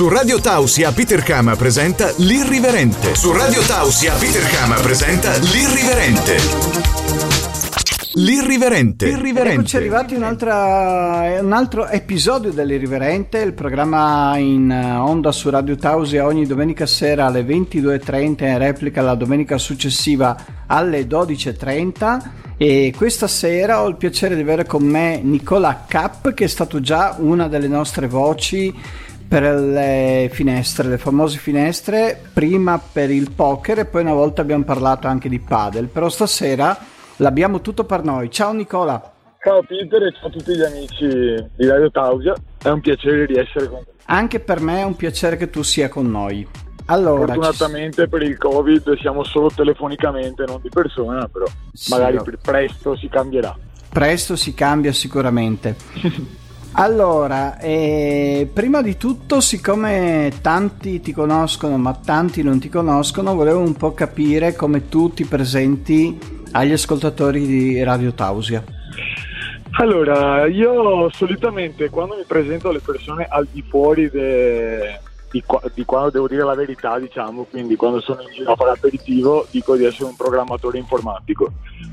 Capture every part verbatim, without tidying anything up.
Su Radio Tausia Peter Kama presenta L'Irriverente. Su Radio Tausia Peter Kama presenta L'Irriverente. L'Irriverente. L'Irriverente. Eccoci arrivati un, un altro episodio dell'Irriverente, il programma in onda su Radio Tausia ogni domenica sera alle ventidue e trenta, in replica la domenica successiva alle dodici e trenta. E questa sera ho il piacere di avere con me Nicola Cap, che è stato già una delle nostre voci per le finestre, le famose finestre, prima per il poker e poi una volta abbiamo parlato anche di padel, però stasera l'abbiamo tutto per noi. Ciao Nicola. Ciao Peter e ciao a tutti gli amici di Radio Tausia. È un piacere di essere con voi. Anche per me è un piacere che tu sia con noi. Allora, fortunatamente ci... per il Covid siamo solo telefonicamente, non di persona, però sì, magari no. Presto si cambierà. Presto si cambia sicuramente. Allora, eh, prima di tutto, siccome tanti ti conoscono ma tanti non ti conoscono, volevo un po' capire come tu ti presenti agli ascoltatori di Radio Tausia. Allora, io solitamente quando mi presento alle persone al di fuori de... di, qua... di quando devo dire la verità, diciamo, quindi quando sono in giro a fare aperitivo, dico di essere un programmatore informatico.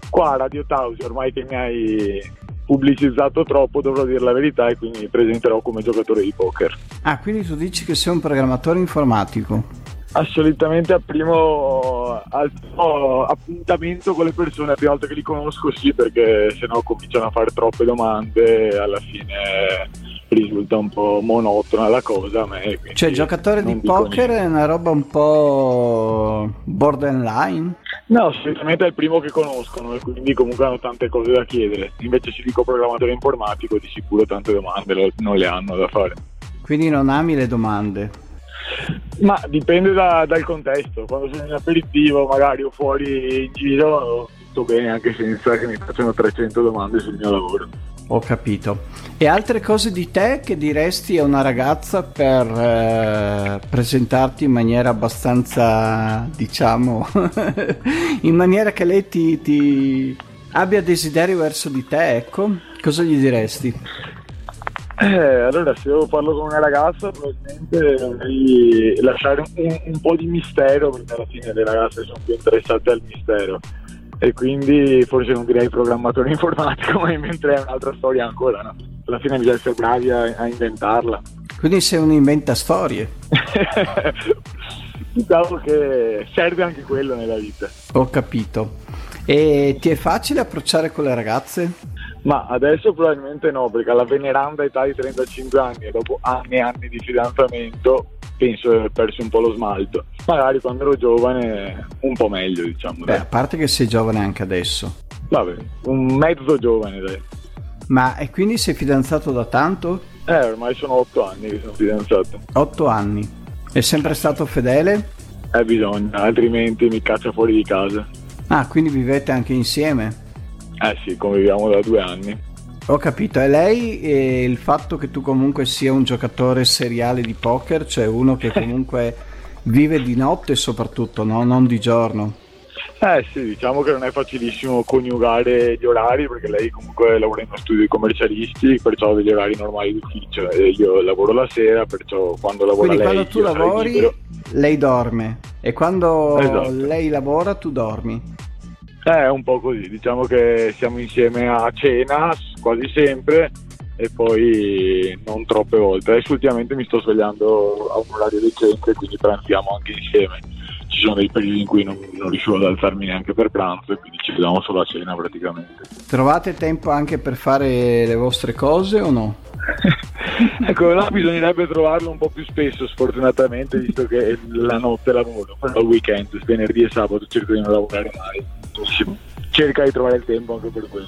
Qua a Radio Tausia, ormai che mi hai pubblicizzato troppo, dovrò dire la verità e quindi mi presenterò come giocatore di poker. Ah, quindi tu dici che sei un programmatore informatico? Assolutamente, al primo, al primo appuntamento con le persone, la prima volta che li conosco, sì, perché sennò cominciano a fare troppe domande e alla fine risulta un po' monotona la cosa. Ma cioè, giocatore di poker niente. È una roba un po' borderline? No, assolutamente è il primo che conoscono e quindi comunque hanno tante cose da chiedere. Invece se dico programmatore informatico, di sicuro tante domande non le hanno da fare. Quindi non ami le domande? Ma dipende da, dal contesto. Quando sono in aperitivo magari o fuori in giro sto bene anche senza che mi facciano trecento domande sul mio lavoro. Ho capito. E altre cose di te che diresti a una ragazza per eh, presentarti in maniera abbastanza, diciamo, in maniera che lei ti, ti abbia desiderio verso di te, ecco, cosa gli diresti? Eh, allora, se io parlo con una ragazza, probabilmente dovrei lasciare un, un po' di mistero, perché alla fine le ragazze sono più interessate al mistero e quindi forse non direi programmatore informatico, ma inventerei un'altra storia ancora, no? Alla fine bisogna essere bravi a, a inventarla. Quindi sei un inventa storie. Diciamo che serve anche quello nella vita. Ho capito. E ti è facile approcciare con le ragazze? Ma adesso probabilmente no, perché alla veneranda età di trentacinque anni e dopo anni e anni di fidanzamento penso di aver perso un po' lo smalto. Magari quando ero giovane un po' meglio, diciamo. Beh, dai. A parte che sei giovane anche adesso. Vabbè, un mezzo giovane, dai. Ma e quindi sei fidanzato da tanto? Eh, ormai sono otto anni che sono fidanzato. Otto anni. È sempre stato fedele? Eh, bisogna, altrimenti mi caccia fuori di casa. Ah, quindi vivete anche insieme? Eh sì, conviviamo da due anni. Ho capito, e lei eh, il fatto che tu comunque sia un giocatore seriale di poker, cioè uno che comunque vive di notte soprattutto, no? Non di giorno. Eh sì, diciamo che non è facilissimo coniugare gli orari, perché lei comunque lavora in uno studio di commercialisti, perciò ha degli orari normali d'ufficio. Io lavoro la sera, perciò quando lavora quindi lei... quindi quando tu lavori lei dorme e quando esatto. Lei lavora tu dormi. È un po' così, diciamo che siamo insieme a cena quasi sempre e poi non troppe volte. Adesso ultimamente mi sto svegliando a un orario decente, quindi pranziamo anche insieme. Ci sono dei periodi in cui non, non riuscivo ad alzarmi neanche per pranzo e quindi ci vediamo solo a cena praticamente. Trovate tempo anche per fare le vostre cose o no? Ecco, no, bisognerebbe trovarlo un po' più spesso sfortunatamente, visto che la notte lavoro, però il weekend, venerdì e sabato cerco di non lavorare mai. Cerca di trovare il tempo anche per quello.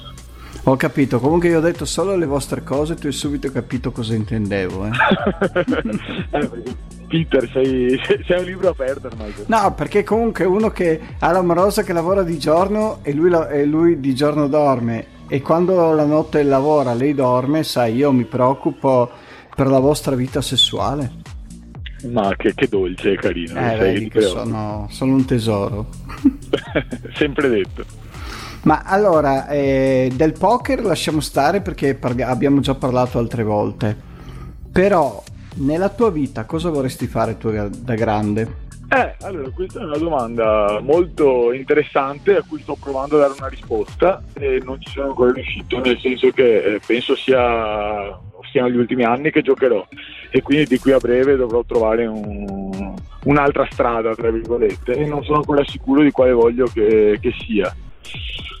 Ho capito, comunque io ho detto solo le vostre cose, tu hai subito capito cosa intendevo, eh? Peter, sei, sei un libro aperto ormai. No, perché comunque uno che ha l'amorosa che lavora di giorno e lui, la, e lui di giorno dorme e quando la notte lavora lei dorme, sai, io mi preoccupo per la vostra vita sessuale. Ma che, che dolce e carino, eh, vedi che sono, sono un tesoro. Sempre detto. Ma allora eh, del poker lasciamo stare perché par- abbiamo già parlato altre volte, però Nella tua vita cosa vorresti fare tu da grande? Eh, allora, questa è una domanda molto interessante a cui sto provando a dare una risposta e non ci sono ancora riuscito, nel senso che penso sia, siano gli ultimi anni che giocherò e quindi di qui a breve dovrò trovare un, un'altra strada, tra virgolette, e non sono ancora sicuro di quale voglio che, che sia.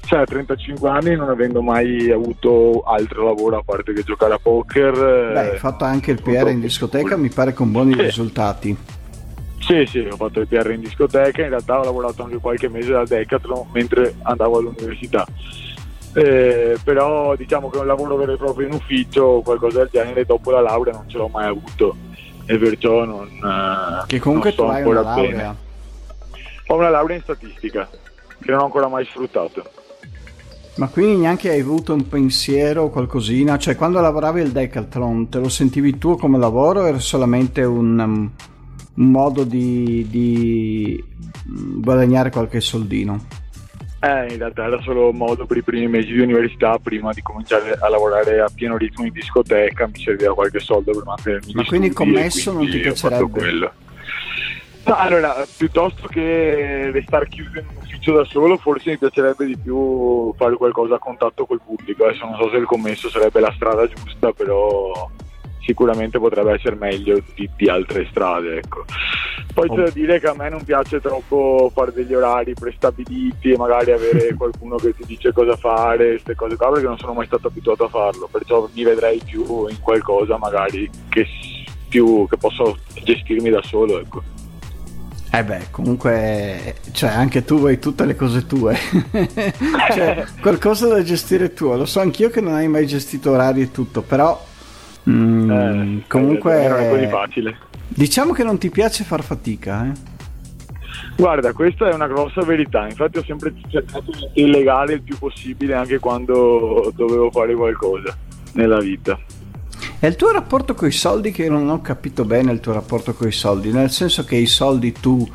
Cioè, a trentacinque anni, non avendo mai avuto altro lavoro a parte che giocare a poker... Beh, hai fatto anche il P R in discoteca, mi pare con buoni eh. risultati. Sì, sì, ho fatto il P R in discoteca, in realtà ho lavorato anche qualche mese da Decathlon mentre andavo all'università. Eh, però diciamo che un lavoro vero e proprio in ufficio o qualcosa del genere dopo la laurea non ce l'ho mai avuto e perciò non che comunque non so tu hai una laurea bene. Ho una laurea in statistica che non ho ancora mai sfruttato. Ma quindi neanche hai avuto un pensiero o qualcosina? Cioè, quando lavoravi al Decathlon te lo sentivi tuo come lavoro o era solamente un, um, un modo di, di guadagnare qualche soldino? Eh, in realtà era solo un modo per i primi mesi di università, prima di cominciare a lavorare a pieno ritmo in discoteca, mi serviva qualche soldo per mantenermi. Ma quindi commesso quindi non ti piacerebbe? No, allora, piuttosto che restare chiuso in un ufficio da solo, forse mi piacerebbe di più fare qualcosa a contatto col pubblico. Adesso non so se il commesso sarebbe la strada giusta, però sicuramente potrebbe essere meglio di, di altre strade, ecco. Poi c'è da dire che a me non piace troppo fare degli orari prestabiliti e magari avere qualcuno che ti dice cosa fare, queste cose qua, perché non sono mai stato abituato a farlo, perciò mi vedrei più in qualcosa magari che più che posso gestirmi da solo, ecco. Eh beh, comunque, cioè, anche tu vuoi tutte le cose tue, cioè qualcosa da gestire tu. Lo so anch'io che non hai mai gestito orari e tutto, però Mm, eh, comunque eh, non è così facile. Diciamo che non ti piace far fatica, eh? Guarda, questa è una grossa verità. Infatti ho sempre cercato di legare il più possibile anche quando dovevo fare qualcosa nella vita. E il tuo rapporto con i soldi, che non ho capito bene il tuo rapporto con i soldi, nel senso che i soldi tu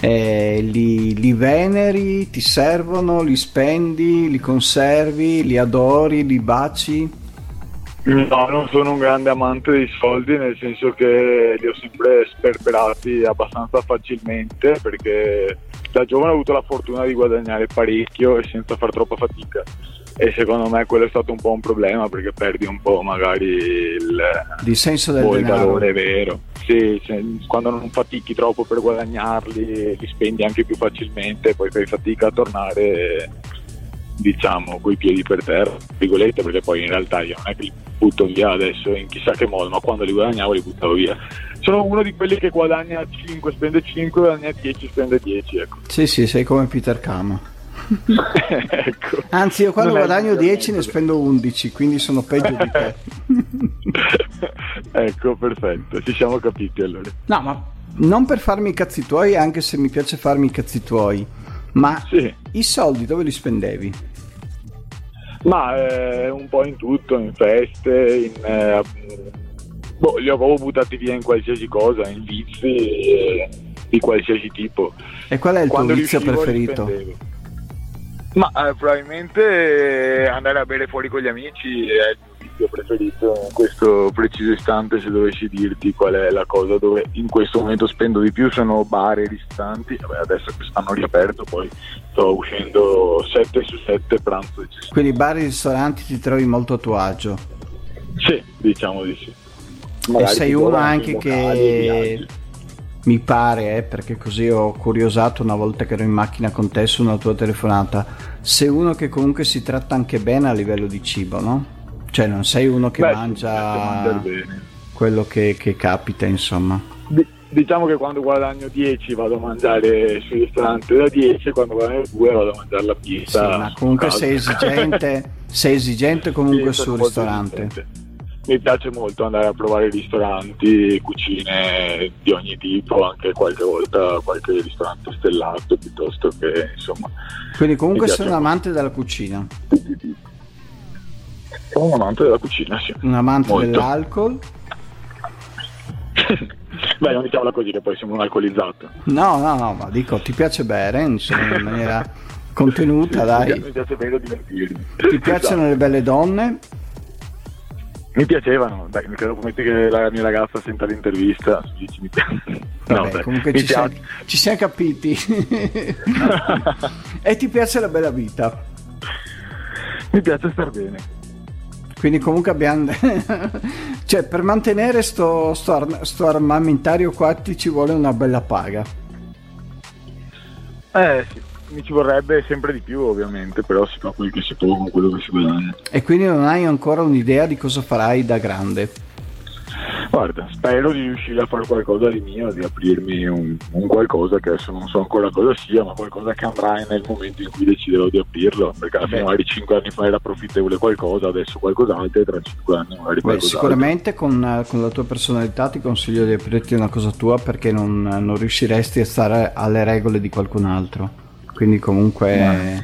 eh, li, li veneri, ti servono, li spendi, li conservi, li adori, li baci? No, non sono un grande amante dei soldi, nel senso che li ho sempre sperperati abbastanza facilmente, perché da giovane ho avuto la fortuna di guadagnare parecchio e senza far troppa fatica, e secondo me quello è stato un po' un problema, perché perdi un po' magari il, il senso del denaro. Il valore vero, sì, cioè, quando non fatichi troppo per guadagnarli li spendi anche più facilmente, poi fai fatica a tornare, diciamo, coi piedi per terra, virgolette, perché poi in realtà io non è che li butto via adesso in chissà che modo, ma quando li guadagnavo li buttavo via. Sono uno di quelli che guadagna cinque, spende cinque, guadagna dieci, spende dieci, ecco. Sì, sì, sei come Peter Kama. Ecco. Anzi, io quando non guadagno dieci ne spendo undici, quindi sono peggio di te. Ecco, perfetto, ci siamo capiti allora. No, ma non per farmi i cazzi tuoi, anche se mi piace farmi i cazzi tuoi. Ma sì. I soldi dove li spendevi? Ma eh, un po' in tutto, in feste, in, eh, boh, li avevo buttati via in qualsiasi cosa, in vizi eh, di qualsiasi tipo. E qual è il Quando tuo vizio preferito? Ma eh, probabilmente andare a bere fuori con gli amici è il vizio preferito in questo preciso istante. Se dovessi dirti qual è la cosa dove in questo momento spendo di più, sono bar e ristoranti. Vabbè, adesso che stanno riaperto, poi sto uscendo sette su sette pranzo e cena. Quindi bar e ristoranti ti trovi molto a tuo agio? Sì, diciamo di sì. Magari e sei uno anche che... mi pare, eh, perché così ho curiosato una volta che ero in macchina con te su una tua telefonata, sei uno che comunque si tratta anche bene a livello di cibo, no? Cioè non sei uno che Beh, mangia quello che, che capita, insomma. D- diciamo che quando guadagno dieci vado a mangiare sui ristoranti da dieci, quando guadagno due vado a mangiare la pizza. Sì, ma comunque sei esigente, sei esigente comunque sì, sul ristorante. Esigente. Mi piace molto andare a provare ristoranti, cucine di ogni tipo, anche qualche volta qualche ristorante stellato, piuttosto che, insomma... Quindi comunque sei un amante della cucina? Sono un amante della cucina, sì. Un amante molto. Dell'alcol? Beh, non diciamola così che poi sono un alcolizzato. No, no, no, ma dico, ti piace bere, insomma, in maniera contenuta, sì, dai. Mi piace bene divertirmi. Ti piacciono esatto. Le belle donne? Mi piacevano, dai, credo prometti che la mia ragazza senta l'intervista. Dici, mi piace. Vabbè, no, dai, comunque mi ci, piace. Siamo, ci siamo capiti. E ti piace la bella vita? Mi piace star bene. Quindi comunque abbiamo... cioè, per mantenere sto, sto, arm- sto armamentario qua ti ci vuole una bella paga. Eh sì. Mi ci vorrebbe sempre di più, ovviamente, però si fa quel che si può con quello che si guadagna. E quindi non hai ancora un'idea di cosa farai da grande? Guarda, spero di riuscire a fare qualcosa di mio, di aprirmi un, un qualcosa che adesso non so ancora cosa sia, ma qualcosa che andrà nel momento in cui deciderò di aprirlo, perché alla fine magari cinque anni fa era profittevole qualcosa, adesso qualcos'altro, e tra cinque anni magari qualcos'altro. Sicuramente con, con la tua personalità ti consiglio di aprirti una cosa tua, perché non, non riusciresti a stare alle regole di qualcun altro. Quindi comunque no.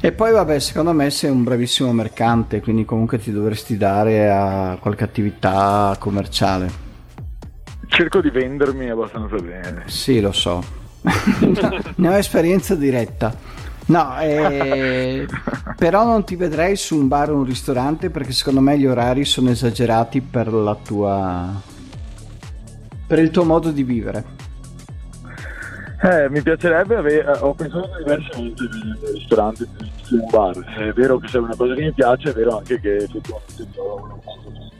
E poi vabbè, secondo me sei un bravissimo mercante, quindi comunque ti dovresti dare a qualche attività commerciale. Cerco di vendermi abbastanza bene. Sì, lo so. No, ne ho esperienza diretta. No, eh, però non ti vedrei su un bar o un ristorante, perché secondo me gli orari sono esagerati per la tua, per il tuo modo di vivere. Eh, mi piacerebbe avere, ho pensato diversamente in un ristorante, in un bar. È vero che c'è una cosa che mi piace, è vero anche che effettivamente trovo una cosa.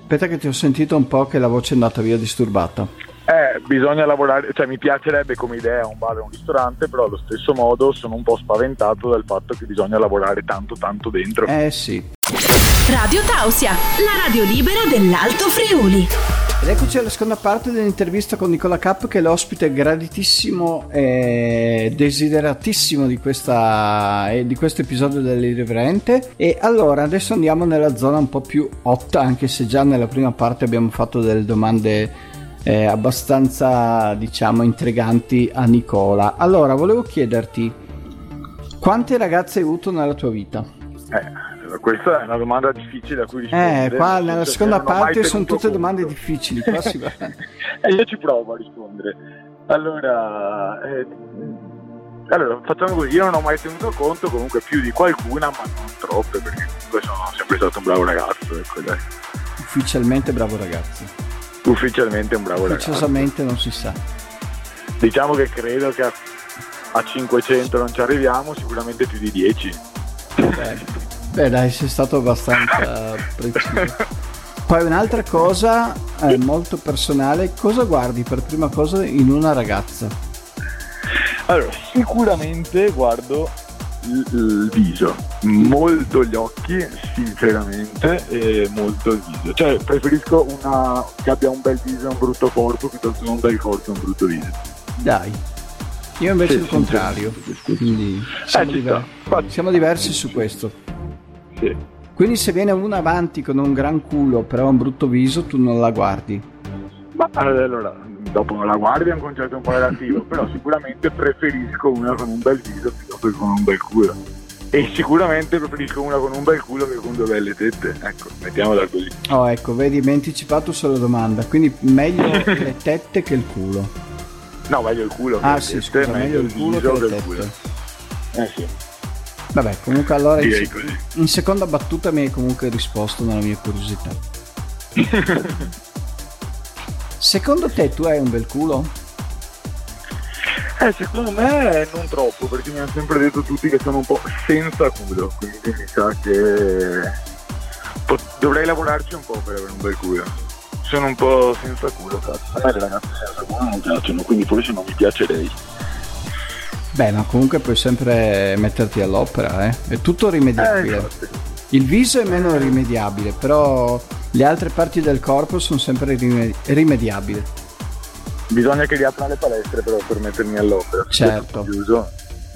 Aspetta che ti ho sentito un po' che la voce è andata via disturbata. Eh, bisogna lavorare, cioè mi piacerebbe come idea un bar e un ristorante, però allo stesso modo sono un po' spaventato dal fatto che bisogna lavorare tanto tanto dentro. Eh sì. Radio Tausia, la radio libera dell'Alto Friuli. Ed eccoci alla seconda parte dell'intervista con Nicola Cap, che è l'ospite graditissimo e desideratissimo di, questa, di questo episodio dell'Irriverente. E allora adesso andiamo nella zona un po' più hot, anche se già nella prima parte abbiamo fatto delle domande eh, abbastanza, diciamo, intriganti a Nicola. Allora, volevo chiederti, quante ragazze hai avuto nella tua vita? Eh... Questa è una domanda difficile a cui rispondere. Eh, qua nella seconda parte sono tutte conto. Domande difficili. Qua si va. E io ci provo a rispondere. Allora, eh, allora, facciamo così. Io non ho mai tenuto conto, comunque più di qualcuna, ma non troppe, perché comunque sono sempre stato un bravo ragazzo. Ecco, dai. Ufficialmente bravo ragazzo. Ufficialmente un bravo ragazzo. Precisamente non si sa. Diciamo che credo che a, a cinquecento non ci arriviamo, sicuramente più di dieci. Beh. Beh dai, sei stato abbastanza preciso. Poi un'altra cosa eh, molto personale, cosa guardi per prima cosa in una ragazza? Allora, sicuramente guardo il, il viso, molto gli occhi, sinceramente, e molto il viso. Cioè, preferisco una che abbia un bel viso e un brutto corpo, piuttosto che un bel corpo e un brutto viso. Dai. Io invece sì, il contrario. Quindi siamo, eh, diver- siamo diversi su questo. Sì. Quindi se viene uno avanti con un gran culo però un brutto viso, tu non la guardi? Ma allora, dopo non la guardi è un concetto un po' relativo, però sicuramente preferisco una con un bel viso piuttosto che con un bel culo, e sicuramente preferisco una con un bel culo che con due belle tette, ecco, mettiamola così. Oh, ecco, vedi, mi hai anticipato solo domanda, quindi meglio le tette che il culo? No, meglio il culo che ah, le sì, tette, scusa, meglio il culo che le tette. Culo. Eh sì. Vabbè, comunque allora in, in seconda battuta mi hai comunque risposto nella mia curiosità. Secondo te tu hai un bel culo? Eh, secondo me non troppo, perché mi hanno sempre detto tutti che sono un po' senza culo, quindi mi sa che pot- dovrei lavorarci un po' per avere un bel culo. Sono un po' senza culo, cazzo. A me le ragazze senza culo non piacciono, quindi forse non mi piace lei. Beh, ma comunque puoi sempre metterti all'opera, eh? È tutto rimediabile. Eh, il viso è meno rimediabile, però le altre parti del corpo sono sempre rimedi- rimediabili. Bisogna che riapra le palestre però per mettermi all'opera. Certo. Chiuso,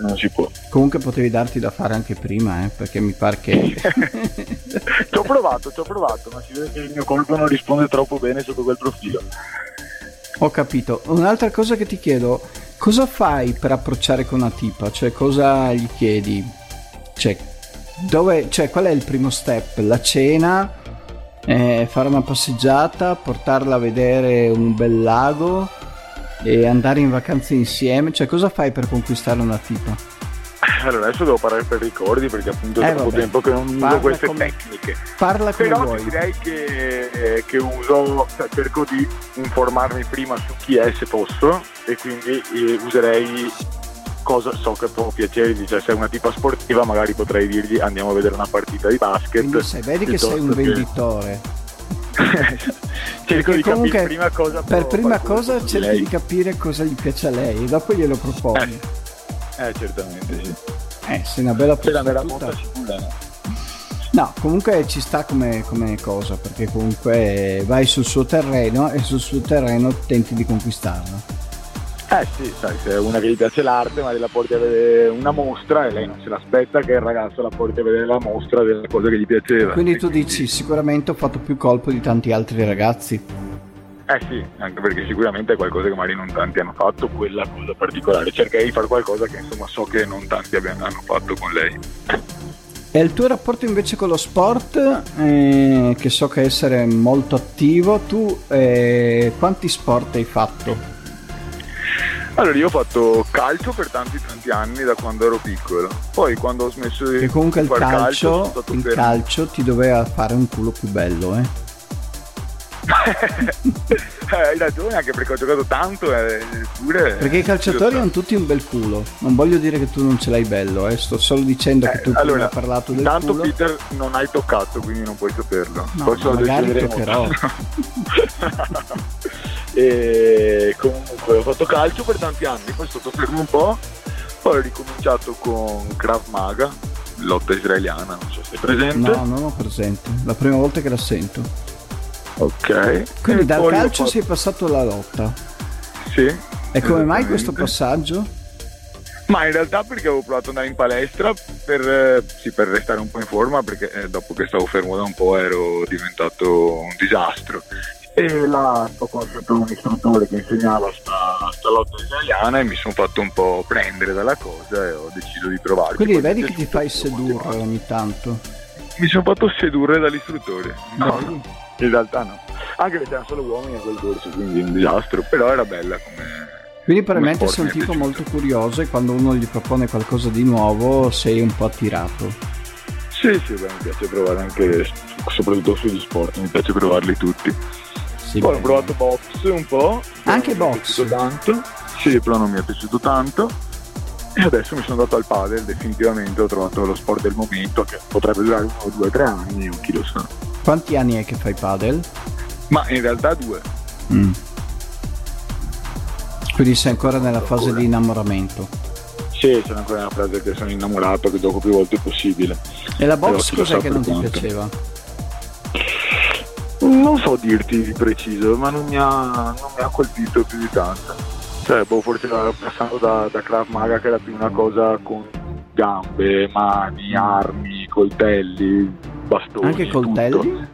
non si può. Comunque potevi darti da fare anche prima, eh? Perché mi pare che... ci ho provato, ci ho provato, ma si vede che il mio corpo non risponde troppo bene sotto quel profilo. Ho capito. Un'altra cosa che ti chiedo, cosa fai per approcciare con una tipa? Cioè, cosa gli chiedi? Cioè, dove, cioè qual è il primo step? La cena? Eh, fare una passeggiata? Portarla a vedere un bel lago? E andare in vacanza insieme? Cioè, cosa fai per conquistare una tipa? Allora adesso devo parlare per ricordi, perché appunto è eh, troppo tempo che non parla uso queste come... tecniche. Parla come Però vuoi. Direi che, eh, che uso, cioè, cerco di informarmi prima su chi è, se posso, e quindi eh, userei cosa so che può piacergli, cioè se è una tipa sportiva magari potrei dirgli andiamo a vedere una partita di basket. Quindi se vedi che sei un venditore. Cerco di capire prima cosa per prima cosa cerchi di capire cosa gli piace a lei, dopo glielo proponi. Eh, eh certamente sì. Eh, sei una bella prostituta. No, comunque ci sta come, come cosa, perché comunque vai sul suo terreno e sul suo terreno tenti di conquistarlo. Eh sì, sai, se è una che gli piace l'arte, ma la porti a vedere una mostra e lei non se l'aspetta che il ragazzo la porti a vedere la mostra della cosa che gli piaceva. Quindi tu dici, sicuramente ho fatto più colpo di tanti altri ragazzi. Eh sì, anche perché sicuramente è qualcosa che magari non tanti hanno fatto, quella cosa particolare. Cercherei di fare qualcosa che insomma so che non tanti hanno fatto con lei. E il tuo rapporto invece con lo sport, eh, che so che essere molto attivo, tu eh, quanti sport hai fatto? Allora io ho fatto calcio per tanti tanti anni da quando ero piccolo, poi quando ho smesso di comunque far il calcio, calcio il fermo. Calcio ti doveva fare un culo più bello, eh? Hai ragione, anche perché ho giocato tanto, eh, pure. Perché i calciatori hanno tutti un bel culo, non voglio dire che tu non ce l'hai bello, eh, sto solo dicendo eh, che tu allora, prima hai parlato del tanto culo. Tanto Peter non hai toccato, quindi non puoi saperlo. No, posso magari toccherò. E comunque ho fatto calcio per tanti anni, poi sono stato fermo un po', poi ho ricominciato con Krav Maga, lotta israeliana, non so se è presente. No, non ho presente, la prima volta che la sento. Ok. Quindi e dal calcio fatto... sei passato alla lotta. Sì. E come mai questo passaggio? Ma in realtà perché avevo provato ad andare in palestra per, eh, sì, per restare un po' in forma, perché eh, dopo che stavo fermo da un po' ero diventato un disastro. E là ho conosciuto un istruttore che insegnava sta, sta lotta israeliana e mi sono fatto un po' prendere dalla cosa e ho deciso di provarci. Quindi poi vedi che ti fai sedurre ogni tanto. Mi sono fatto sedurre dall'istruttore. No, no, in realtà no. Anche perché erano solo uomini a quel corso, quindi un disastro, però era bella come. Quindi probabilmente sei un tipo molto curioso e quando uno gli propone qualcosa di nuovo sei un po' attirato. Sì, sì, beh, mi piace provare anche, soprattutto sugli sport, mi piace provarli tutti. Sì, poi bene. Ho provato box un po', anche box tanto, sì, però non mi è piaciuto tanto e adesso mi sono dato al padel, definitivamente ho trovato lo sport del momento che potrebbe durare uno o due tre anni, chi lo sa. Quanti anni è che fai padel? Ma in realtà due. Mm. Quindi sei ancora nella ancora. fase di innamoramento? Sì, sono ancora nella frase che sono innamorato, che gioco più volte possibile. E la box cos'è che non ti piaceva? Non so dirti di preciso, ma non mi ha, non mi ha colpito più di tanto. Cioè, boh, forse passando da, da Krav Maga, che era più una cosa con gambe, mani, armi, coltelli, bastoni. Anche coltelli? Tutto.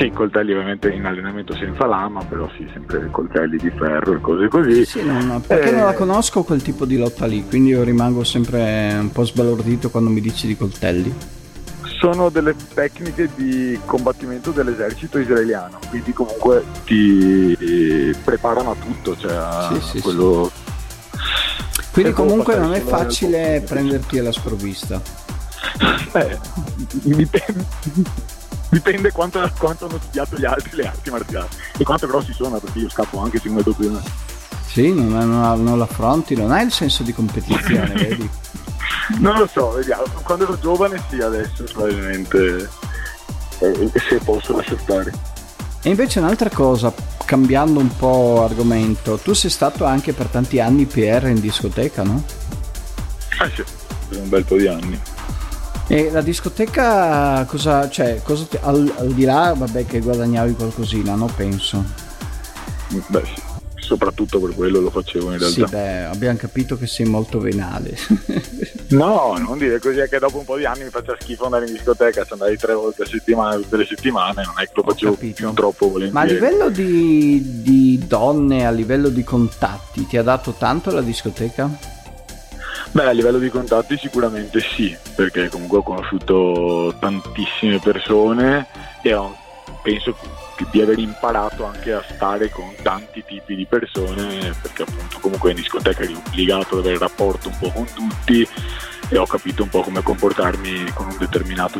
Sì, coltelli ovviamente in allenamento senza lama, però sì, sempre coltelli di ferro e cose così. Sì, no, no, perché eh... non la conosco quel tipo di lotta lì, quindi io rimango sempre un po' sbalordito quando mi dici di coltelli. Sono delle tecniche di combattimento dell'esercito israeliano, quindi comunque ti preparano a tutto, cioè a sì, sì, quello. Sì. Quindi comunque non è facile prenderti alla sprovvista. Beh, dipende, dipende quanto, quanto hanno studiato gli altri le arti marziali e quanto grossi sono, perché io scappo anche se mi metto prima. Sì, non, non, non l'affronti, non hai il senso di competizione, vedi? Non lo so, vediamo, quando ero giovane sì, adesso probabilmente eh, se posso lasciare stare. E invece un'altra cosa, cambiando un po' argomento, tu sei stato anche per tanti anni P R in discoteca, no? Ah sì, per un bel po' di anni. E la discoteca cosa, cioè, cosa ti, al, al di là, vabbè, che guadagnavi qualcosina, no? Penso. Beh sì, soprattutto per quello lo facevo in realtà. Sì, beh, abbiamo capito che sei molto venale. No, non dire così, è che dopo un po' di anni mi faccia schifo andare in discoteca, ci andavi tre volte a settimana, tutte le settimane, non è che lo facevo più troppo volentieri. Ma a livello di, di donne, a livello di contatti, ti ha dato tanto la discoteca? Beh, a livello di contatti sicuramente sì, perché comunque ho conosciuto tantissime persone e ho, penso di aver imparato anche a stare con tanti tipi di persone, perché appunto comunque in discoteca eri obbligato ad avere rapporto un po' con tutti e ho capito un po' come comportarmi con un determinato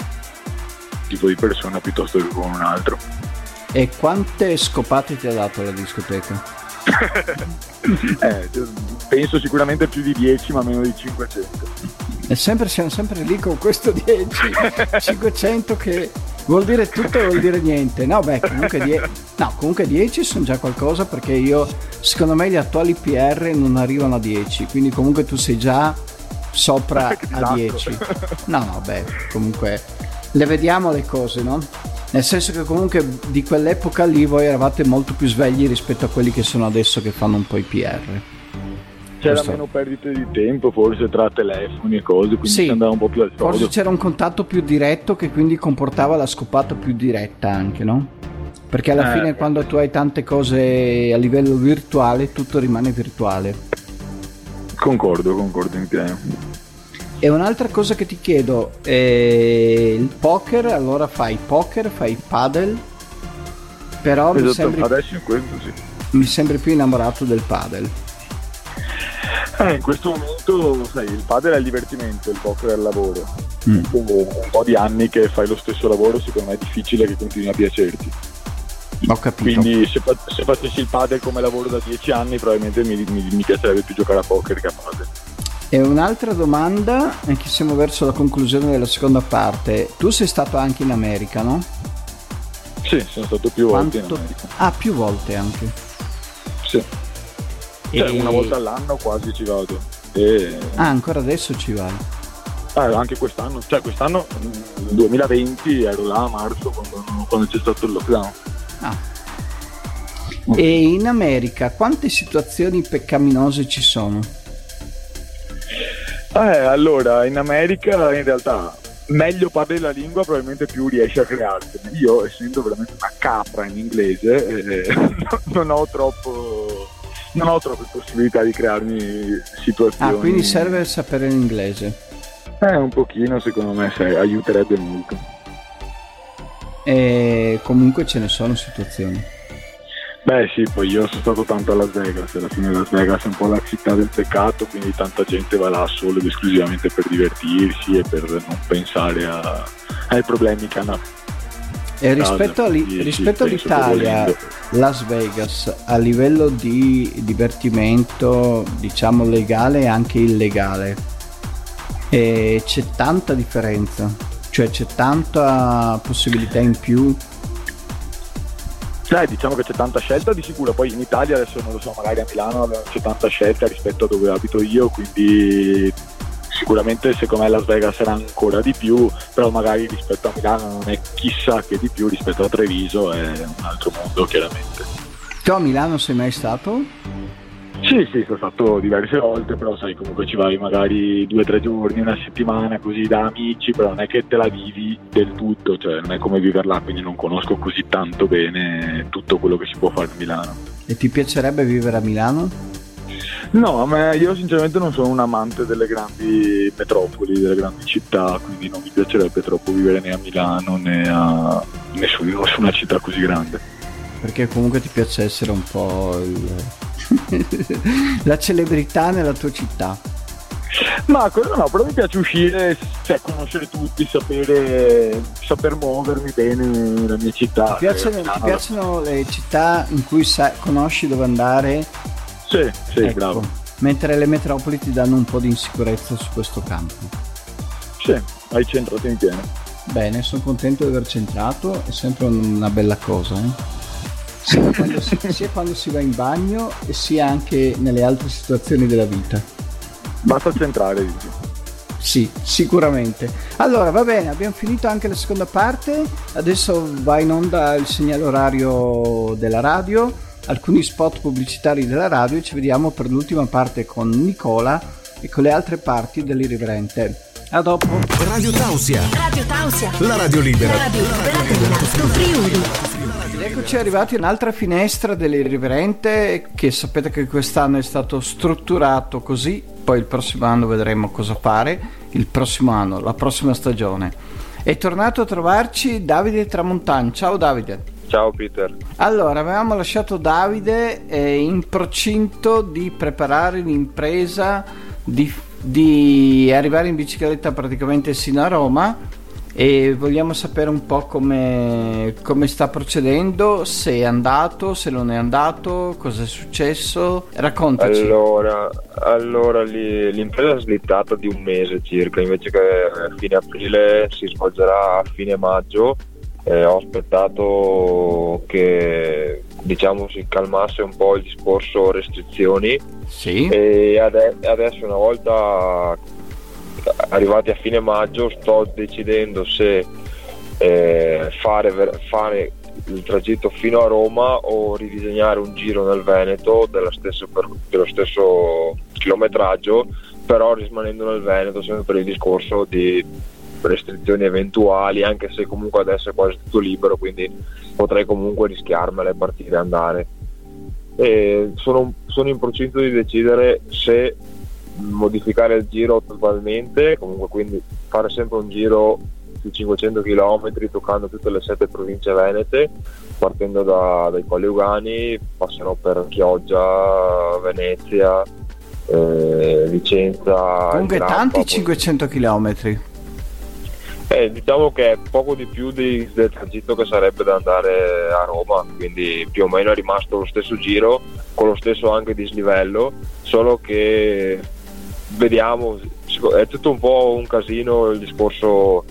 tipo di persona piuttosto che con un altro. E quante scopate ti ha dato la discoteca? eh, penso sicuramente più di dieci, ma meno di cinquecento. E sempre siamo sempre lì con questo dieci cinquecento che vuol dire tutto e vuol dire niente. No, beh, comunque die- no, comunque dieci sono già qualcosa, perché io secondo me gli attuali P R non arrivano a dieci, quindi comunque tu sei già sopra a dieci. No, no, beh, comunque le vediamo le cose, no? Nel senso che comunque di quell'epoca lì voi eravate molto più svegli rispetto a quelli che sono adesso, che fanno un po' i P R. C'era Questo. meno perdite di tempo forse tra telefoni e cose, quindi sì, si andava un po' più al soldo. Forse c'era un contatto più diretto che quindi comportava la scopata più diretta anche, no? Perché alla eh, fine quando tu hai tante cose a livello virtuale, tutto rimane virtuale. Concordo, concordo in pieno. E un'altra cosa che ti chiedo, eh, il poker, allora fai poker, fai padel, però esatto, mi sembri, adesso in questo sì. mi sembri più innamorato del padel. Eh, in questo momento, sai, il padel è il divertimento, il poker è il lavoro. Mm. Un po' di anni che fai lo stesso lavoro, secondo me è difficile che continui a piacerti. Ho capito. Quindi se, se facessi il padel come lavoro da dieci anni, probabilmente mi, mi, mi piacerebbe più giocare a poker che a padel. E un'altra domanda, anche siamo verso la conclusione della seconda parte. Tu sei stato anche in America, no? Sì, sono stato più Quanto... volte in America. Ah, più volte anche? Sì. Cioè, e... una volta all'anno quasi ci vado. E... Ah, ancora adesso ci vai? Ah, anche quest'anno, cioè quest'anno duemilaventi ero là a marzo quando, quando c'è stato il lockdown. Ah. Mm. E in America quante situazioni peccaminose ci sono? Eh, allora, in America in realtà meglio parli la lingua probabilmente più riesci a creartene. Io, essendo veramente una capra in inglese, eh, non ho troppo... non ho troppe possibilità di crearmi situazioni. Ah, quindi serve sapere l'inglese? Eh, un pochino secondo me se, aiuterebbe molto. E comunque ce ne sono situazioni. Beh sì, poi io sono stato tanto a Las Vegas, alla fine Las Vegas è un po' la città del peccato, quindi tanta gente va là solo ed esclusivamente per divertirsi e per non pensare a, ai problemi che hanno. E rispetto, a li, rispetto all'Italia, Las Vegas a livello di divertimento, diciamo legale e anche illegale, e c'è tanta differenza, cioè c'è tanta possibilità in più. Cioè, diciamo che c'è tanta scelta di sicuro, poi in Italia adesso non lo so, magari a Milano c'è tanta scelta rispetto a dove abito io, quindi sicuramente secondo me Las Vegas sarà ancora di più, però magari rispetto a Milano non è chissà che di più, rispetto a Treviso è un altro mondo chiaramente. Tu a Milano sei mai stato? Sì, sì, sono stato diverse volte, però sai comunque ci vai magari due o tre giorni, una settimana così da amici, però non è che te la vivi del tutto, cioè non è come viverla, quindi non conosco così tanto bene tutto quello che si può fare a Milano. E ti piacerebbe vivere a Milano? No, ma io sinceramente non sono un amante delle grandi metropoli, delle grandi città, quindi non mi piacerebbe troppo vivere né a Milano né a nessuna, nessuna città così grande. Perché comunque ti piace essere un po' il... la celebrità nella tua città. Ma quello no, però mi piace uscire, cioè conoscere tutti, sapere, saper muovermi bene nella mia città. Ti piacciono, ti piacciono le città in cui sa- conosci dove andare? Sì, sì, ecco, bravo. Mentre le metropoli ti danno un po' di insicurezza su questo campo. Sì, hai centrato in pieno. Bene, sono contento di aver centrato, è sempre una bella cosa, eh? Sia, quando si, sia quando si va in bagno e sia anche nelle altre situazioni della vita. Basta centrare, dici. Sì, sicuramente. Allora, va bene, abbiamo finito anche la seconda parte. Adesso va in onda il segnale orario della radio, alcuni spot pubblicitari della radio, e ci vediamo per l'ultima parte con Nicola e con le altre parti dell'Irriverente. A dopo. Radio Tausia. Radio Tausia. La radio libera. La radio libera del nostro Friuli. Eccoci arrivati in un'altra finestra dell'Irriverente, che sapete che quest'anno è stato strutturato così, poi il prossimo anno vedremo cosa fare, il prossimo anno, la prossima stagione. È tornato a trovarci Davide Tramontin. Ciao Davide. Ciao Peter. Allora, avevamo lasciato Davide eh, in procinto di preparare un'impresa di di arrivare in bicicletta praticamente sino a Roma, e vogliamo sapere un po' come, come sta procedendo, se è andato, se non è andato, cosa è successo, raccontaci. Allora, allora lì, l'impresa è slittata di un mese circa, invece che a fine aprile si svolgerà a fine maggio. Eh, ho aspettato che diciamo si calmasse un po' il discorso restrizioni, sì. E ade- adesso una volta arrivati a fine maggio sto decidendo se eh, fare, ver- fare il tragitto fino a Roma o ridisegnare un giro nel Veneto dello stesso, per- dello stesso chilometraggio, però rimanendo nel Veneto, sempre per il discorso di restrizioni eventuali, anche se comunque adesso è quasi tutto libero, quindi potrei comunque rischiarmela e partire e andare. E sono, sono in procinto di decidere se modificare il giro totalmente, comunque quindi fare sempre un giro su cinquecento chilometri toccando tutte le sette province venete, partendo da, dai Colli Euganei, passano per Chioggia, Venezia, eh, Vicenza. Comunque Grappa, tanti cinquecento chilometri. Eh, diciamo che è poco di più di, del tragitto che sarebbe da andare a Roma, quindi più o meno è rimasto lo stesso giro, con lo stesso anche dislivello, solo che vediamo, è tutto un po' un casino il discorso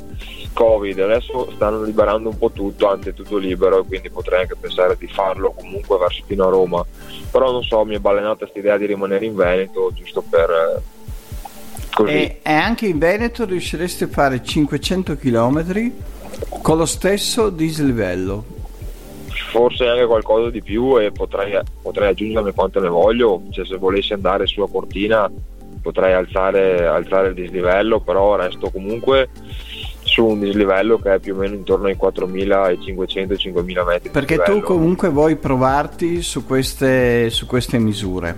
Covid, adesso stanno liberando un po' tutto, anzi è tutto libero, quindi potrei anche pensare di farlo comunque verso fino a Roma, però non so, mi è balenata questa idea di rimanere in Veneto giusto per... Così. E anche in Veneto riusciresti a fare cinquecento chilometri con lo stesso dislivello? Forse anche qualcosa di più, e potrei, potrei aggiungerne quanto ne voglio, cioè se volessi andare sulla Cortina potrei alzare, alzare il dislivello, però resto comunque su un dislivello che è più o meno intorno ai quattromilacinquecento cinquemila metri. Perché tu comunque vuoi provarti su queste, su queste misure?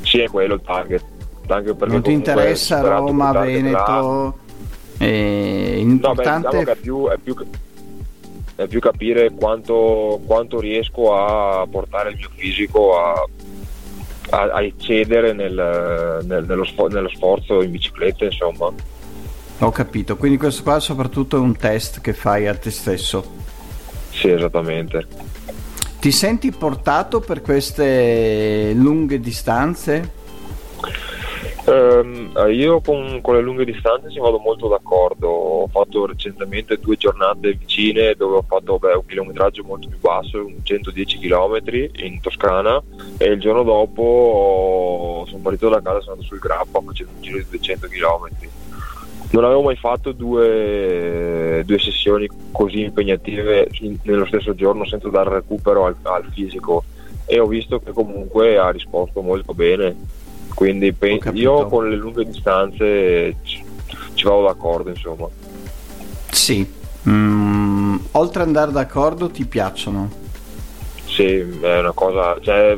Sì, è quello il target. Anche perché non ti interessa Roma, Veneto, là. È importante. No, beh, diciamo che è, più, è, più, è più capire quanto, quanto riesco a portare il mio fisico a, a, a eccedere nel, nel, nello, nello sforzo in bicicletta, insomma. Ho capito, quindi questo qua soprattutto è un test che fai a te stesso. Sì, esattamente. Ti senti portato per queste lunghe distanze? Uh, io con, con le lunghe distanze ci vado molto d'accordo. Ho fatto recentemente due giornate vicine dove ho fatto beh, un chilometraggio molto più basso, centodieci chilometri in Toscana, e il giorno dopo ho, sono partito da casa e sono andato sul Grappa facendo un giro di duecento chilometri. Non avevo mai fatto due, due sessioni così impegnative in, nello stesso giorno senza dar recupero al, al fisico, e ho visto che comunque ha risposto molto bene. Quindi penso, io con le lunghe distanze ci, ci vado d'accordo, insomma. Sì, mm, oltre ad andare d'accordo ti piacciono? Sì, è una cosa, cioè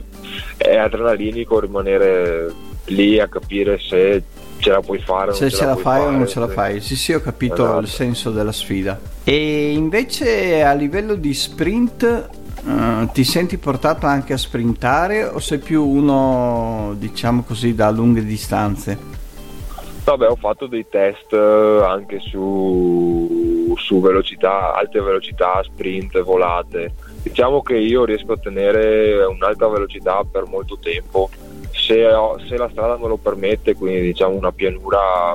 è adrenalinico rimanere lì a capire se ce la puoi fare, se ce la fai o non ce la fai. Sì, sì, ho capito, esatto. Il senso della sfida. E invece a livello di sprint, Uh, ti senti portato anche a sprintare o sei più uno, diciamo così, da lunghe distanze? Vabbè, ho fatto dei test anche su, su velocità, alte velocità, sprint, volate. Diciamo che io riesco a tenere un'alta velocità per molto tempo, se, ho, se la strada me lo permette, quindi diciamo una pianura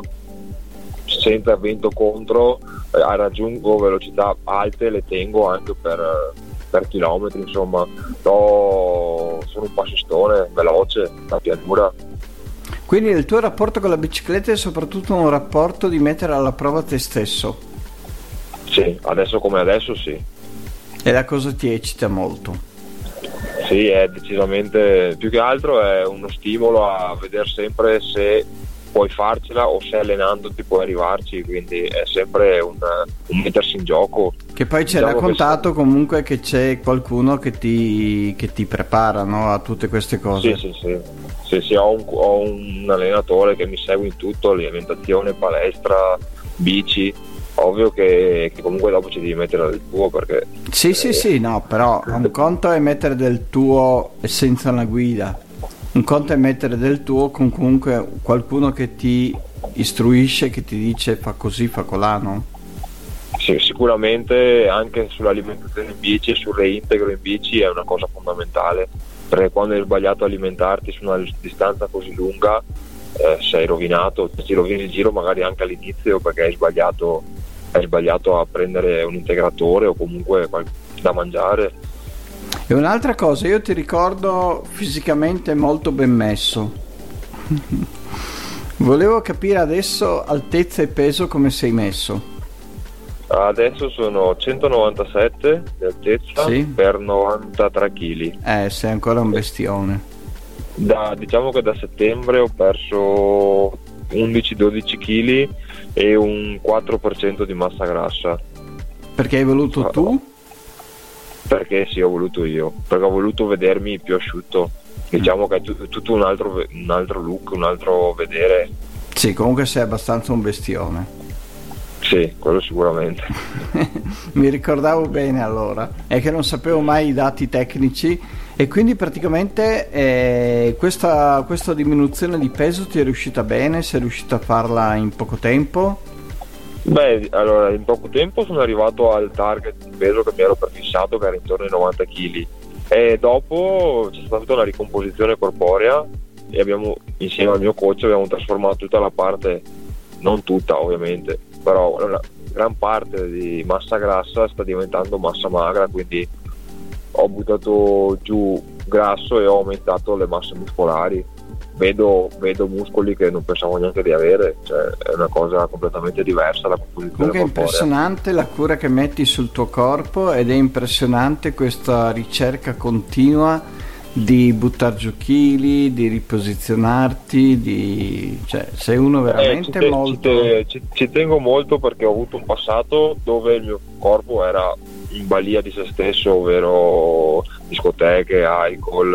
senza vento contro, eh, raggiungo velocità alte, le tengo anche per... per chilometri, insomma. No, sono un passistone veloce, la pianura. Quindi il tuo rapporto con la bicicletta è soprattutto un rapporto di mettere alla prova te stesso? Sì, adesso come adesso sì. E la cosa ti eccita molto? Sì, è decisamente, più che altro è uno stimolo a vedere sempre se puoi farcela o se allenandoti puoi arrivarci, quindi è sempre un, un mettersi in gioco. Che poi ci hai diciamo raccontato che... comunque che c'è qualcuno che ti, che ti prepara, no, a tutte queste cose. Sì, sì, sì, sì, sì ho, un, ho un allenatore che mi segue in tutto, alimentazione, palestra, bici. Ovvio che, che comunque dopo ci devi mettere del tuo, perché sì, eh... sì, sì, no, però un conto è mettere del tuo senza una guida, un conto è mettere del tuo con comunque qualcuno che ti istruisce, che ti dice fa così, fa colà, no? Sì, sicuramente anche sull'alimentazione in bici e sul reintegro in bici è una cosa fondamentale, perché quando hai sbagliato alimentarti su una distanza così lunga eh, sei rovinato, ti rovini il giro magari anche all'inizio perché hai sbagliato, hai sbagliato a prendere un integratore o comunque da mangiare. E un'altra cosa, io ti ricordo fisicamente molto ben messo. Volevo capire adesso altezza e peso come sei messo. Adesso sono centonovantasette di altezza, sì, per novantatré chili. Eh, sei ancora un bestione. Da, diciamo che da settembre ho perso undici dodici chili e un quattro per cento di massa grassa. Perché hai voluto ah, tu? Perché sì, ho voluto io, perché ho voluto vedermi più asciutto. Diciamo mm. che è t- tutto un altro, un altro look, un altro vedere. Sì, comunque sei abbastanza un bestione. Sì, quello sicuramente. Mi ricordavo bene allora, è che non sapevo mai i dati tecnici e quindi praticamente eh, questa, questa diminuzione di peso ti è riuscita bene? Sei riuscita a farla in poco tempo? Beh, allora in poco tempo sono arrivato al target di peso che mi ero prefissato, che era intorno ai novanta chili, e dopo c'è stata una ricomposizione corporea e abbiamo, insieme al mio coach, abbiamo trasformato tutta la parte, non tutta ovviamente, però una gran parte di massa grassa sta diventando massa magra, quindi ho buttato giù grasso e ho aumentato le masse muscolari. Vedo, vedo muscoli che non pensavo neanche di avere, cioè è una cosa completamente diversa la composizione corporea. Comunque è impressionante la cura che metti sul tuo corpo ed è impressionante questa ricerca continua di buttar giù chili, di riposizionarti, di... cioè sei uno veramente eh, ci te, molto... Ci, te, ci, ci tengo molto perché ho avuto un passato dove il mio corpo era in balia di se stesso, ovvero discoteche, alcol,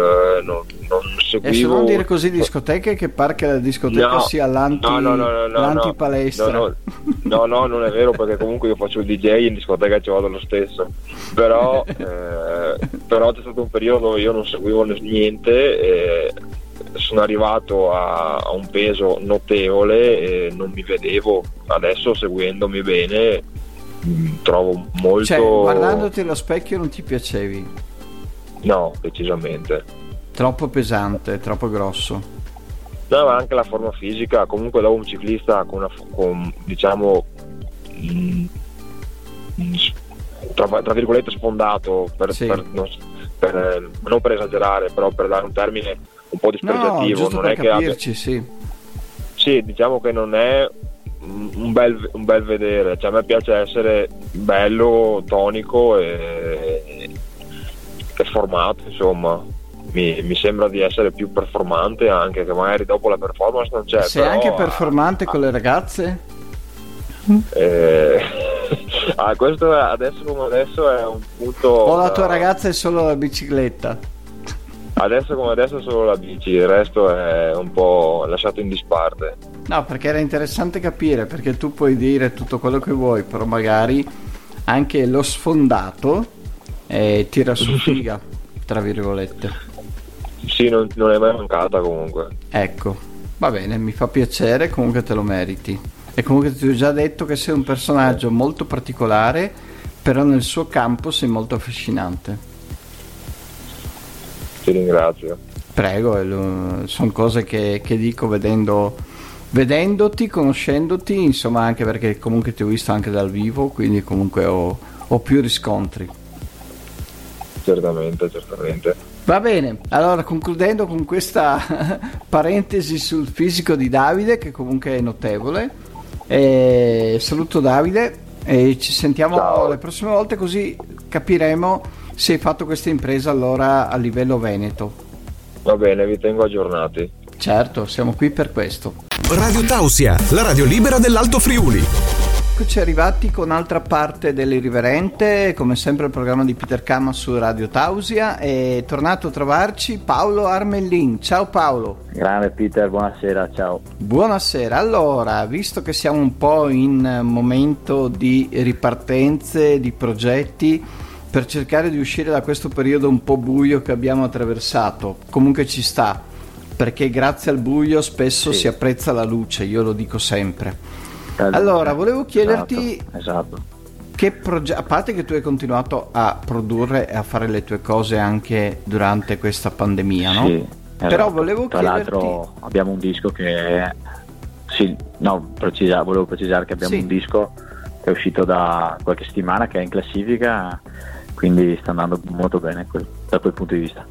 non, non seguivo... E se non dire così discoteche, che pare che la discoteca no, sia l'anti, no, no, no, no, l'antipalestra. No no, no, no, non è vero, perché comunque io faccio il D J, in discoteca ci vado lo stesso. Però, eh, però c'è stato un periodo dove io non seguivo niente e sono arrivato a, a un peso notevole e non mi vedevo. Adesso, seguendomi bene, trovo molto... Cioè, guardandoti allo specchio non ti piacevi? No, decisamente. Troppo pesante, troppo grosso. No, ma anche la forma fisica, comunque da un ciclista con una, con, diciamo, mh, tra, tra virgolette sfondato, per, sì. per, no, per, non per esagerare, però per dare un termine un po' dispregiativo. No, non è capirci, che abbia... sì. Sì, diciamo che non è un bel, un bel vedere, cioè a me piace essere bello, tonico e, e formato, insomma. Mi, mi sembra di essere più performante, anche che magari dopo la performance non c'è. Sei però, anche performante ah, con le ragazze? Eh, ah, questo adesso come adesso è un punto. O la tua uh, ragazza è solo la bicicletta? Adesso come adesso è solo la bici, il resto è un po' lasciato in disparte. No, perché era interessante capire, perché tu puoi dire tutto quello che vuoi, però magari anche lo sfondato eh, tira su figa, tra virgolette. Sì, non, non è mai mancata comunque. Ecco, va bene, mi fa piacere, comunque te lo meriti. E comunque ti ho già detto che sei un personaggio molto particolare, però nel suo campo sei molto affascinante. Ti ringrazio. Prego, sono cose che, che dico vedendo, vedendoti, conoscendoti, insomma, anche perché comunque ti ho visto anche dal vivo, quindi comunque ho, ho più riscontri. Certamente, certamente. Va bene, allora concludendo con questa parentesi sul fisico di Davide, che comunque è notevole, eh, saluto Davide e ci sentiamo Ciao. Le prossime volte, così capiremo se hai fatto questa impresa allora a livello veneto. Va bene, vi tengo aggiornati. Certo, siamo qui per questo. Radio Tausia, la radio libera dell'Alto Friuli. Eccoci arrivati con altra parte dell'Irriverente, come sempre il programma di Peter Kama su Radio Tausia. È tornato a trovarci Paolo Armellin. Ciao Paolo. Grande Peter, buonasera, ciao. Buonasera, allora, visto che siamo un po' in momento di ripartenze, di progetti, per cercare di uscire da questo periodo un po' buio che abbiamo attraversato, comunque ci sta. perché grazie al buio spesso sì. si apprezza la luce, io lo dico sempre. Allora, volevo chiederti esatto, esatto. che progetto, a parte che tu hai continuato a produrre e a fare le tue cose anche durante questa pandemia, no? Sì, esatto. Però volevo Tra chiederti... l'altro abbiamo un disco che... Sì, no, precisa... volevo precisare che abbiamo sì. un disco che è uscito da qualche settimana, che è in classifica, quindi sta andando molto bene quel... da quel punto di vista.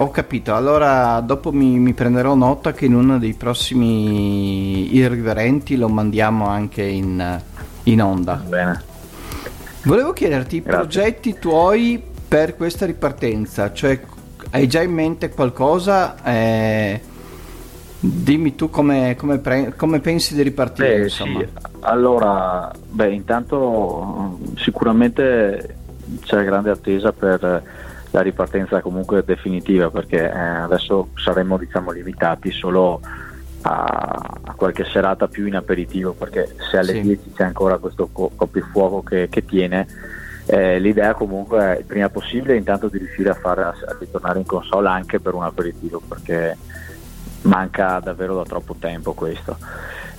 Ho capito, allora dopo mi, mi prenderò nota che in uno dei prossimi Irriverenti lo mandiamo anche in, in onda. Bene. Volevo chiederti Grazie. i progetti tuoi per questa ripartenza, cioè hai già in mente qualcosa? Eh, dimmi tu come, come, pre- come pensi di ripartire. Beh, insomma. Sì. Allora, beh, intanto sicuramente c'è grande attesa per la ripartenza comunque definitiva, perché eh, adesso saremo, diciamo, limitati solo a, a qualche serata più in aperitivo, perché se alle sì. dieci c'è ancora questo co- coprifuoco che, che tiene, eh, l'idea comunque è il prima possibile intanto di riuscire a fare a, a ritornare in console anche per un aperitivo, perché manca davvero da troppo tempo questo.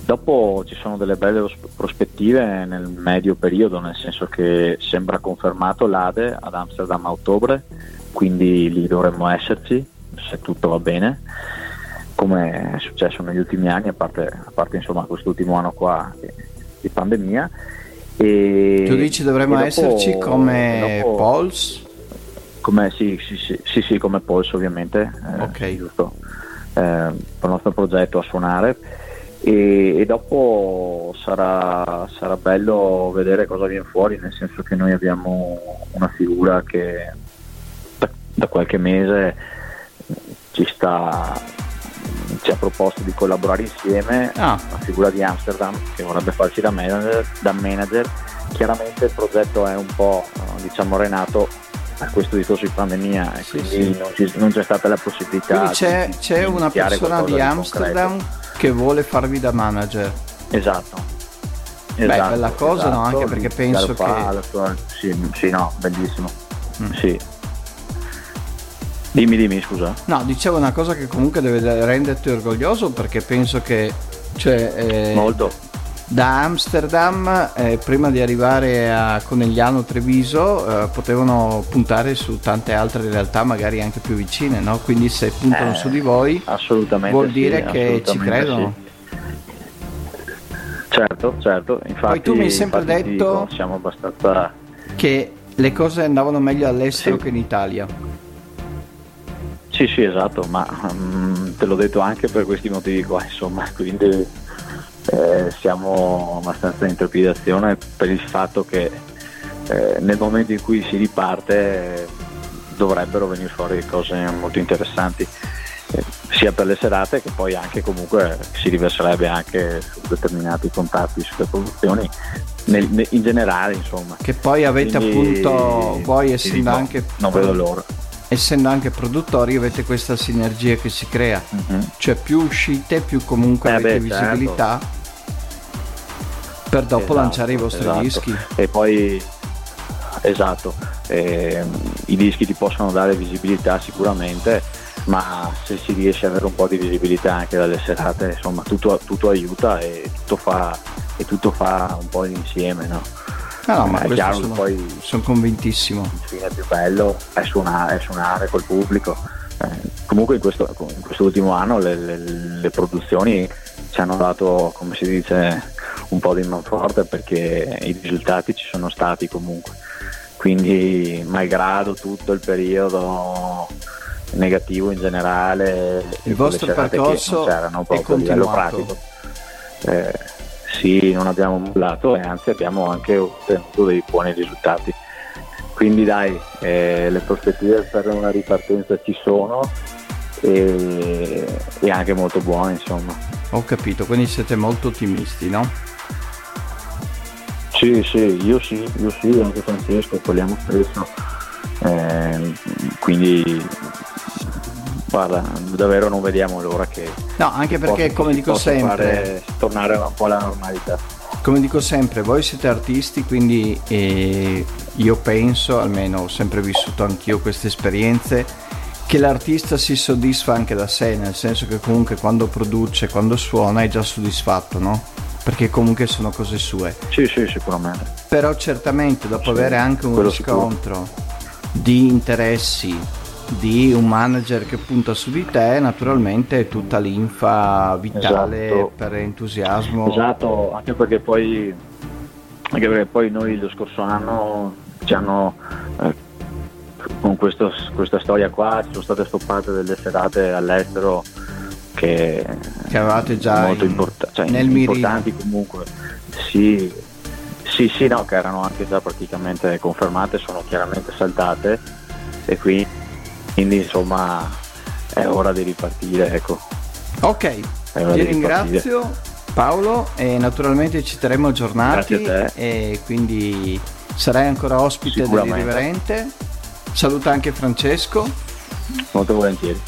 Dopo ci sono delle belle prospettive nel medio periodo, nel senso che sembra confermato l'Ade ad Amsterdam a ottobre, quindi lì dovremmo esserci se tutto va bene, come è successo negli ultimi anni, a parte, a parte insomma quest'ultimo anno qua di pandemia. E tu dici dovremmo dopo, esserci come dopo, Pulse? Come, sì, sì, sì, sì, sì, come Pulse ovviamente, ok, eh, giusto, eh, il nostro progetto a suonare. E, e dopo sarà, sarà bello vedere cosa viene fuori, nel senso che noi abbiamo una figura che da, da qualche mese ci sta ci ha proposto di collaborare insieme, ah. una figura di Amsterdam che vorrebbe farci da manager, da manager. Chiaramente il progetto è un po', diciamo, renato a questo discorso di pandemia, e sì, quindi sì. Non, ci, non c'è stata la possibilità. Quindi c'è, di, c'è di una persona di Amsterdam concreto. Che vuole farvi da manager. Esatto, esatto. Beh, bella cosa, esatto. no? Anche perché penso Grappa, che sua... sì, sì, no, bellissimo. Mm. Sì. Dimmi, dimmi, scusa. No, dicevo una cosa che comunque deve renderti orgoglioso, perché penso che, cioè, eh... molto. Da Amsterdam, eh, prima di arrivare a Conegliano, Treviso, eh, potevano puntare su tante altre realtà magari anche più vicine, no? Quindi se puntano eh, su di voi assolutamente vuol dire sì, che ci credono. Sì. Certo, certo. Infatti, poi tu mi hai sempre detto dico, siamo abbastanza... che le cose andavano meglio all'estero sì. che in Italia. Sì, sì, esatto, ma um, te l'ho detto anche per questi motivi qua, insomma, quindi... Eh, siamo abbastanza in trepidazione per il fatto che eh, nel momento in cui si riparte eh, dovrebbero venire fuori cose molto interessanti, eh, sia per le serate che poi anche comunque si riverserebbe anche su determinati contatti, sulle produzioni nel, nel, in generale, insomma, che poi avete. Quindi, appunto voi essendo no, anche non vedo l'ora. Essendo anche produttori avete questa sinergia che si crea, mm-hmm. cioè più uscite più comunque eh avete beh, visibilità certo. per dopo esatto, lanciare i vostri esatto. dischi. E poi esatto, eh, i dischi ti possono dare visibilità sicuramente, ma se si riesce ad avere un po' di visibilità anche dalle serate, insomma tutto, tutto aiuta e tutto fa e tutto fa un po' insieme, no? No, no, ma è chiaro sono, che poi sono convintissimo. Il fine più bello è suonare, è suonare col pubblico. Eh, comunque in questo in quest'ultimo anno le, le, le produzioni ci hanno dato, come si dice, un po' di manforte, perché i risultati ci sono stati comunque. Quindi, malgrado tutto il periodo negativo in generale, il vostro percorso è continuato. Sì, non abbiamo mollato e anzi abbiamo anche ottenuto dei buoni risultati, quindi dai, eh, le prospettive per una ripartenza ci sono e, e anche molto buone, insomma. Ho capito, quindi siete molto ottimisti, no? Sì, sì, io sì, io sì, anche Francesco, parliamo spesso, eh, quindi guarda, davvero non vediamo l'ora che... No, anche che perché, posso, come dico sempre... Fare, tornare un po' alla normalità. Come dico sempre, voi siete artisti, quindi eh, io penso, almeno ho sempre vissuto anch'io queste esperienze, che l'artista si soddisfa anche da sé, nel senso che comunque quando produce, quando suona è già soddisfatto, no? Perché comunque sono cose sue. Sì, sì, sicuramente. Però certamente dopo sì, avere anche un riscontro sicuro di interessi, di un manager che punta su di te, naturalmente è tutta l'infa vitale, esatto, per entusiasmo. Esatto, anche perché poi, anche perché poi noi lo scorso anno ci hanno... Eh, con questo, questa storia qua ci sono state stoppate delle serate all'estero che, che avevate già molto in, import- cioè nel importanti mirino. Comunque sì, sì, sì, no, che erano anche già praticamente confermate, sono chiaramente saltate e quindi, quindi insomma è ora di ripartire, ecco. Ok, ti ringrazio Paolo e naturalmente ci terremo aggiornati e quindi sarai ancora ospite dell'Irriverente. Saluta anche Francesco. Molto volentieri.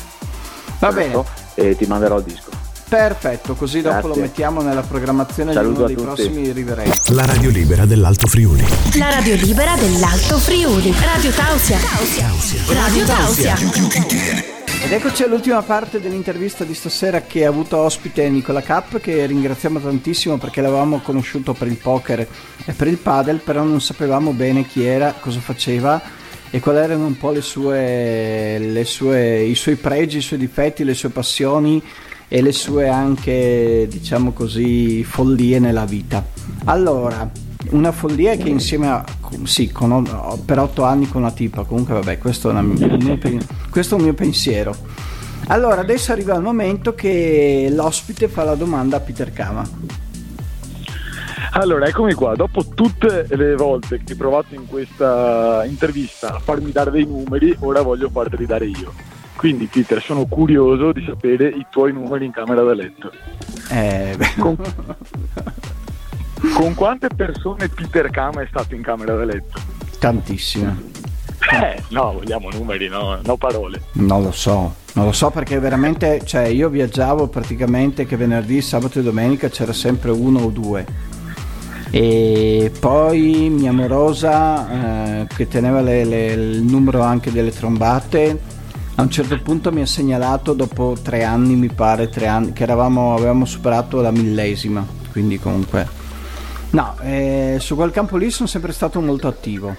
Va Adesso, bene. E ti manderò il disco. Perfetto, così dopo Grazie. Lo mettiamo nella programmazione. Saluto di uno dei tutti. Prossimi Irriverenti. La radio libera dell'Alto Friuli. La radio libera dell'Alto Friuli. Radio Tausia. Tausia. Tausia. Radio Tausia. Tausia. Ed eccoci all'ultima parte dell'intervista di stasera che ha avuto ospite Nicola Cap, che ringraziamo tantissimo perché l'avevamo conosciuto per il poker e per il padel, però non sapevamo bene chi era, cosa faceva e quali erano un po' le sue, le sue, i suoi pregi, i suoi difetti, le sue passioni e le sue anche, diciamo così, follie nella vita. Allora, una follia che insieme a, sì, con, per otto anni con una tipa, comunque vabbè, questo è, una, mio, questo è un mio pensiero. Allora, adesso arriva il momento che l'ospite fa la domanda a Peter Kama. Allora, eccomi qua, dopo tutte le volte che hai provato in questa intervista a farmi dare dei numeri, ora voglio farteli dare io. Quindi Peter, sono curioso di sapere i tuoi numeri in camera da letto. Eh, beh. Con... Con quante persone Peter Kama è stato in camera da letto? Tantissime. Eh, no, vogliamo numeri, no, no parole. Non lo so, non lo so perché veramente, cioè io viaggiavo praticamente che venerdì, sabato e domenica c'era sempre uno o due. E poi mia morosa eh, che teneva le, le, il numero anche delle trombate, a un certo punto mi ha segnalato dopo tre anni mi pare tre anni che eravamo avevamo superato la millesima, quindi comunque no, eh, su quel campo lì sono sempre stato molto attivo,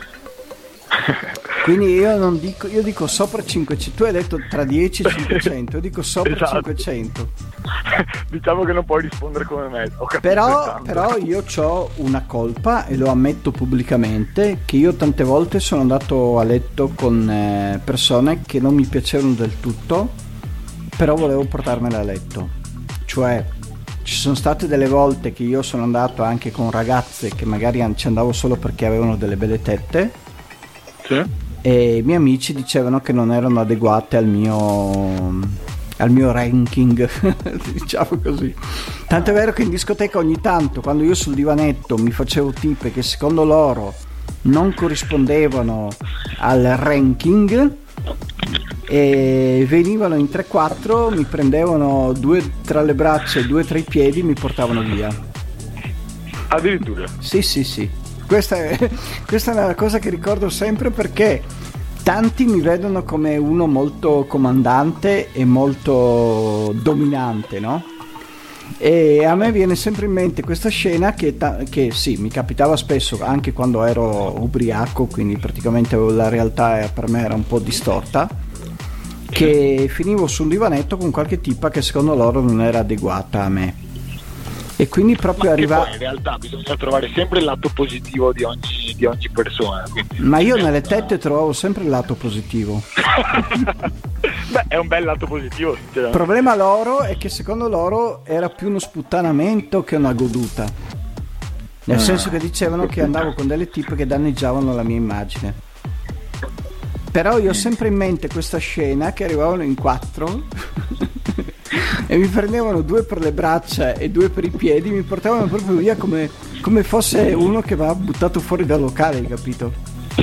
quindi io non dico, io dico sopra cinquecento, tu hai detto tra dieci e cinquecento, io dico sopra, esatto, cinquecento. Diciamo che non puoi rispondere come me, ho capito, però, però io c'ho una colpa e lo ammetto pubblicamente, che io tante volte sono andato a letto con persone che non mi piacevano del tutto, però volevo portarmela a letto. Cioè ci sono state delle volte che io sono andato anche con ragazze che magari ci andavo solo perché avevano delle belle tette, sì, e i miei amici dicevano che non erano adeguate al mio... al mio ranking, diciamo così. Tanto è vero che in discoteca ogni tanto, quando io sul divanetto mi facevo tipe che secondo loro non corrispondevano al ranking e venivano in tre quattro, mi prendevano due tra le braccia e due tra i piedi e mi portavano via. Addirittura? Sì, sì, sì. Questa è, questa è una cosa che ricordo sempre perché tanti mi vedono come uno molto comandante e molto dominante, no? E a me viene sempre in mente questa scena che, ta- che sì, mi capitava spesso anche quando ero ubriaco, quindi praticamente la realtà per me era un po' distorta, che finivo su un divanetto con qualche tipa che secondo loro non era adeguata a me. E quindi proprio arriva. In realtà bisogna trovare sempre il lato positivo di ogni, di ogni persona. Ma io nelle tette trovavo sempre il lato positivo. Beh, è un bel lato positivo. Il problema loro è che secondo loro era più uno sputtanamento che una goduta. Nel ah, senso che dicevano che andavo con delle tipe che danneggiavano la mia immagine. Però io ho sempre in mente questa scena che arrivavano in quattro. E mi prendevano due per le braccia e due per i piedi, mi portavano proprio via come, come fosse uno che va buttato fuori dal locale, hai capito? Sì,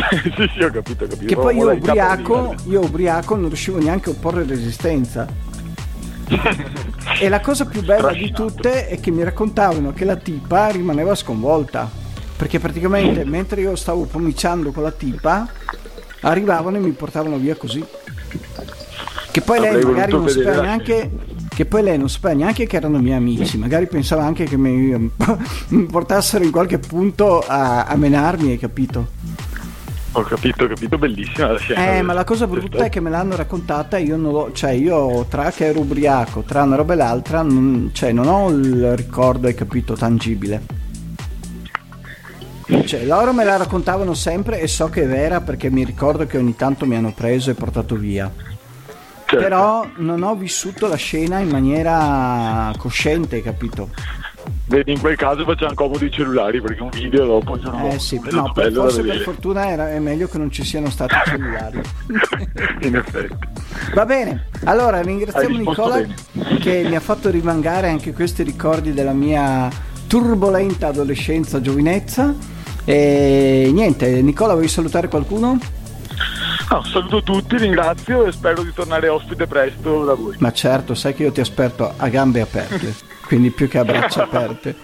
sì, ho capito, ho capito. Che poi io ubriaco, io ubriaco non riuscivo neanche a opporre resistenza. E la cosa più bella di tutte è che mi raccontavano che la tipa rimaneva sconvolta, perché praticamente mentre io stavo pomiciando con la tipa, arrivavano e mi portavano via così. Che poi lei magari non sapeva neanche che poi lei non sapeva neanche che erano miei amici, magari pensava anche che mi portassero in qualche punto a, a menarmi, hai capito? Ho capito, ho capito, bellissima la scena. Eh, ma la cosa brutta è che me l'hanno raccontata e io non l'ho, cioè io tra che ero ubriaco, tra una roba e l'altra, non, cioè non ho il ricordo, hai capito, tangibile. Cioè loro me la raccontavano sempre e so che è vera perché mi ricordo che ogni tanto mi hanno preso e portato via. Certo. Però non ho vissuto la scena in maniera cosciente, hai capito? Vedi, in quel caso facciamo comodo i cellulari perché un video dopo sono eh sì, no, per forse per fortuna era, è meglio che non ci siano stati i cellulari. In effetti. Va bene, allora ringraziamo Nicola bene. Che mi ha fatto rimangare anche questi ricordi della mia turbolenta adolescenza, giovinezza. E niente, Nicola, vuoi salutare qualcuno? No, saluto tutti, ringrazio e spero di tornare ospite presto da voi. Ma certo, sai che io ti aspetto a gambe aperte, quindi più che a braccia aperte.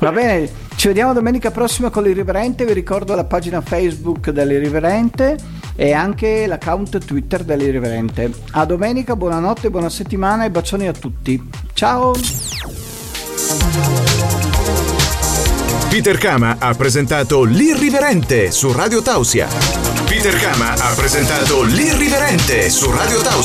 Va bene, ci vediamo domenica prossima con l'Irriverente. Vi ricordo la pagina Facebook dell'Irriverente e anche l'account Twitter dell'Irriverente. A domenica, buonanotte, buona settimana e bacioni a tutti. Ciao! Peter Kama ha presentato L'Irriverente su Radio Tausia. Peter Kama ha presentato L'Irriverente su Radio Tausia.